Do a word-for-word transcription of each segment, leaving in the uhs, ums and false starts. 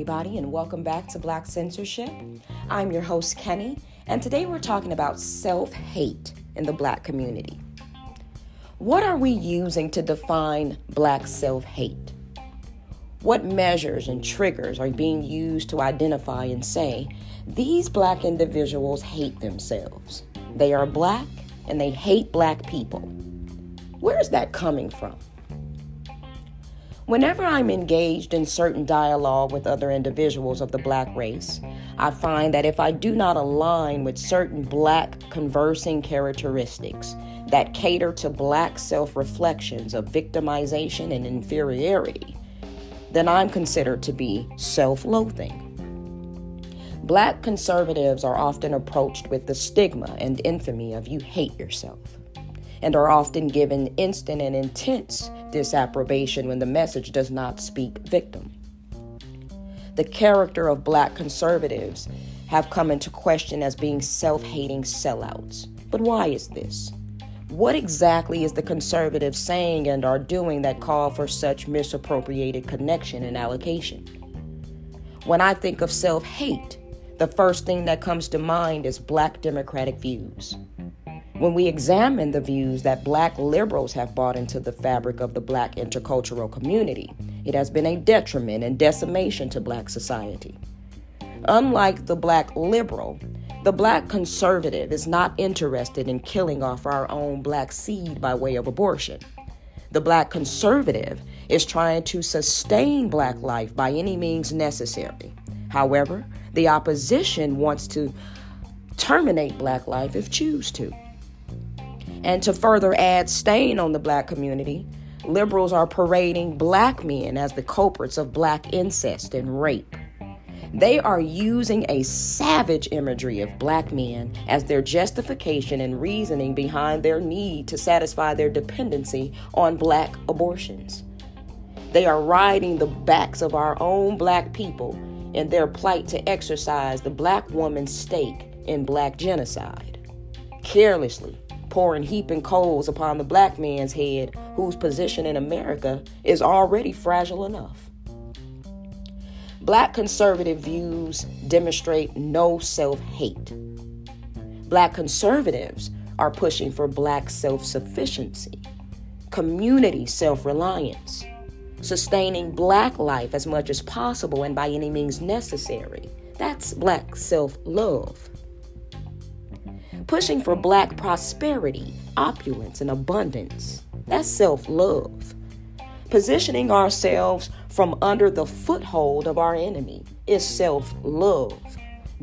everybody, and welcome back to Black Censorship. I'm your host, Kenny, and today we're talking about self-hate in the Black community. What are we using to define Black self-hate? What measures and triggers are being used to identify and say, these Black individuals hate themselves. They are Black, and they hate Black people. Where is that coming from? Whenever I'm engaged in certain dialogue with other individuals of the Black race, I find that if I do not align with certain Black conversing characteristics that cater to Black self-reflections of victimization and inferiority, then I'm considered to be self-loathing. Black conservatives are often approached with the stigma and infamy of you hate yourself, and are often given instant and intense disapprobation when the message does not speak victim. The character of Black conservatives have come into question as being self-hating sellouts. But why is this? What exactly is the conservative saying and are doing that call for such misappropriated connection and allocation? When I think of self-hate, the first thing that comes to mind is Black democratic views. When we examine the views that Black liberals have brought into the fabric of the Black intercultural community, it has been a detriment and decimation to Black society. Unlike the Black liberal, the Black conservative is not interested in killing off our own Black seed by way of abortion. The Black conservative is trying to sustain Black life by any means necessary. However, the opposition wants to terminate Black life if choose to. And to further add stain on the Black community, liberals are parading Black men as the culprits of Black incest and rape. They are using a savage imagery of Black men as their justification and reasoning behind their need to satisfy their dependency on Black abortions. They are riding the backs of our own Black people in their plight to exercise the Black woman's stake in Black genocide, carelessly pouring heaping coals upon the Black man's head, whose position in America is already fragile enough. Black conservative views demonstrate no self-hate. Black conservatives are pushing for Black self-sufficiency, community self-reliance, sustaining Black life as much as possible and by any means necessary. That's Black self-love. Pushing for Black prosperity, opulence, and abundance. That's self-love. Positioning ourselves from under the foothold of our enemy is self-love.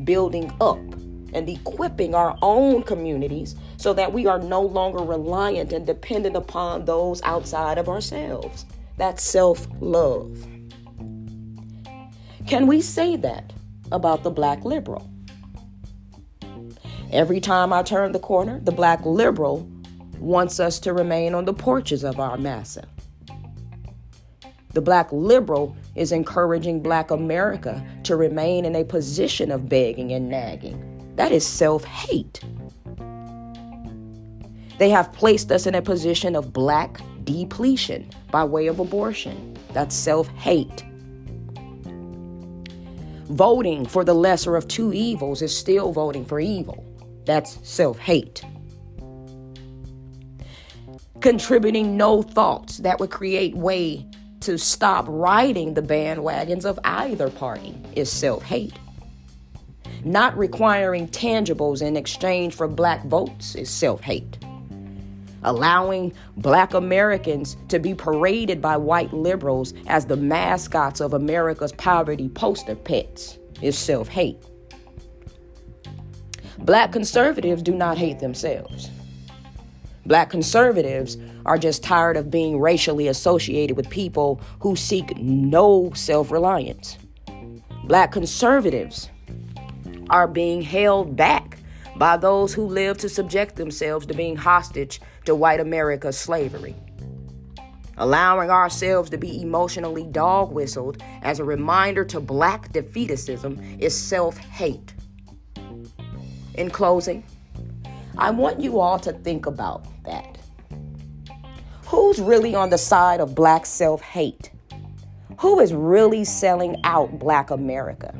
Building up and equipping our own communities so that we are no longer reliant and dependent upon those outside of ourselves. That's self-love. Can we say that about the Black liberal? Every time I turn the corner, the Black liberal wants us to remain on the porches of our massa. The Black liberal is encouraging Black America to remain in a position of begging and nagging. That is self-hate. They have placed us in a position of Black depletion by way of abortion. That's self-hate. Voting for the lesser of two evils is still voting for evil. That's self-hate. Contributing no thoughts that would create way to stop riding the bandwagons of either party is self-hate. Not requiring tangibles in exchange for Black votes is self-hate. Allowing Black Americans to be paraded by white liberals as the mascots of America's poverty poster pets is self-hate. Black conservatives do not hate themselves. Black conservatives are just tired of being racially associated with people who seek no self-reliance. Black conservatives are being held back by those who live to subject themselves to being hostage to white America's slavery. Allowing ourselves to be emotionally dog-whistled as a reminder to Black defeatism is self-hate. In closing, I want you all to think about that. Who's really on the side of Black self-hate? Who is really selling out Black America?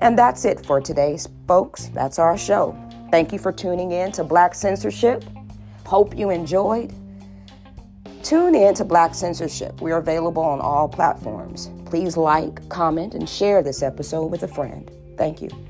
And that's it for today, folks. That's our show. Thank you for tuning in to Black Censorship. Hope you enjoyed. Tune in to Black Censorship. We are available on all platforms. Please like, comment, and share this episode with a friend. Thank you.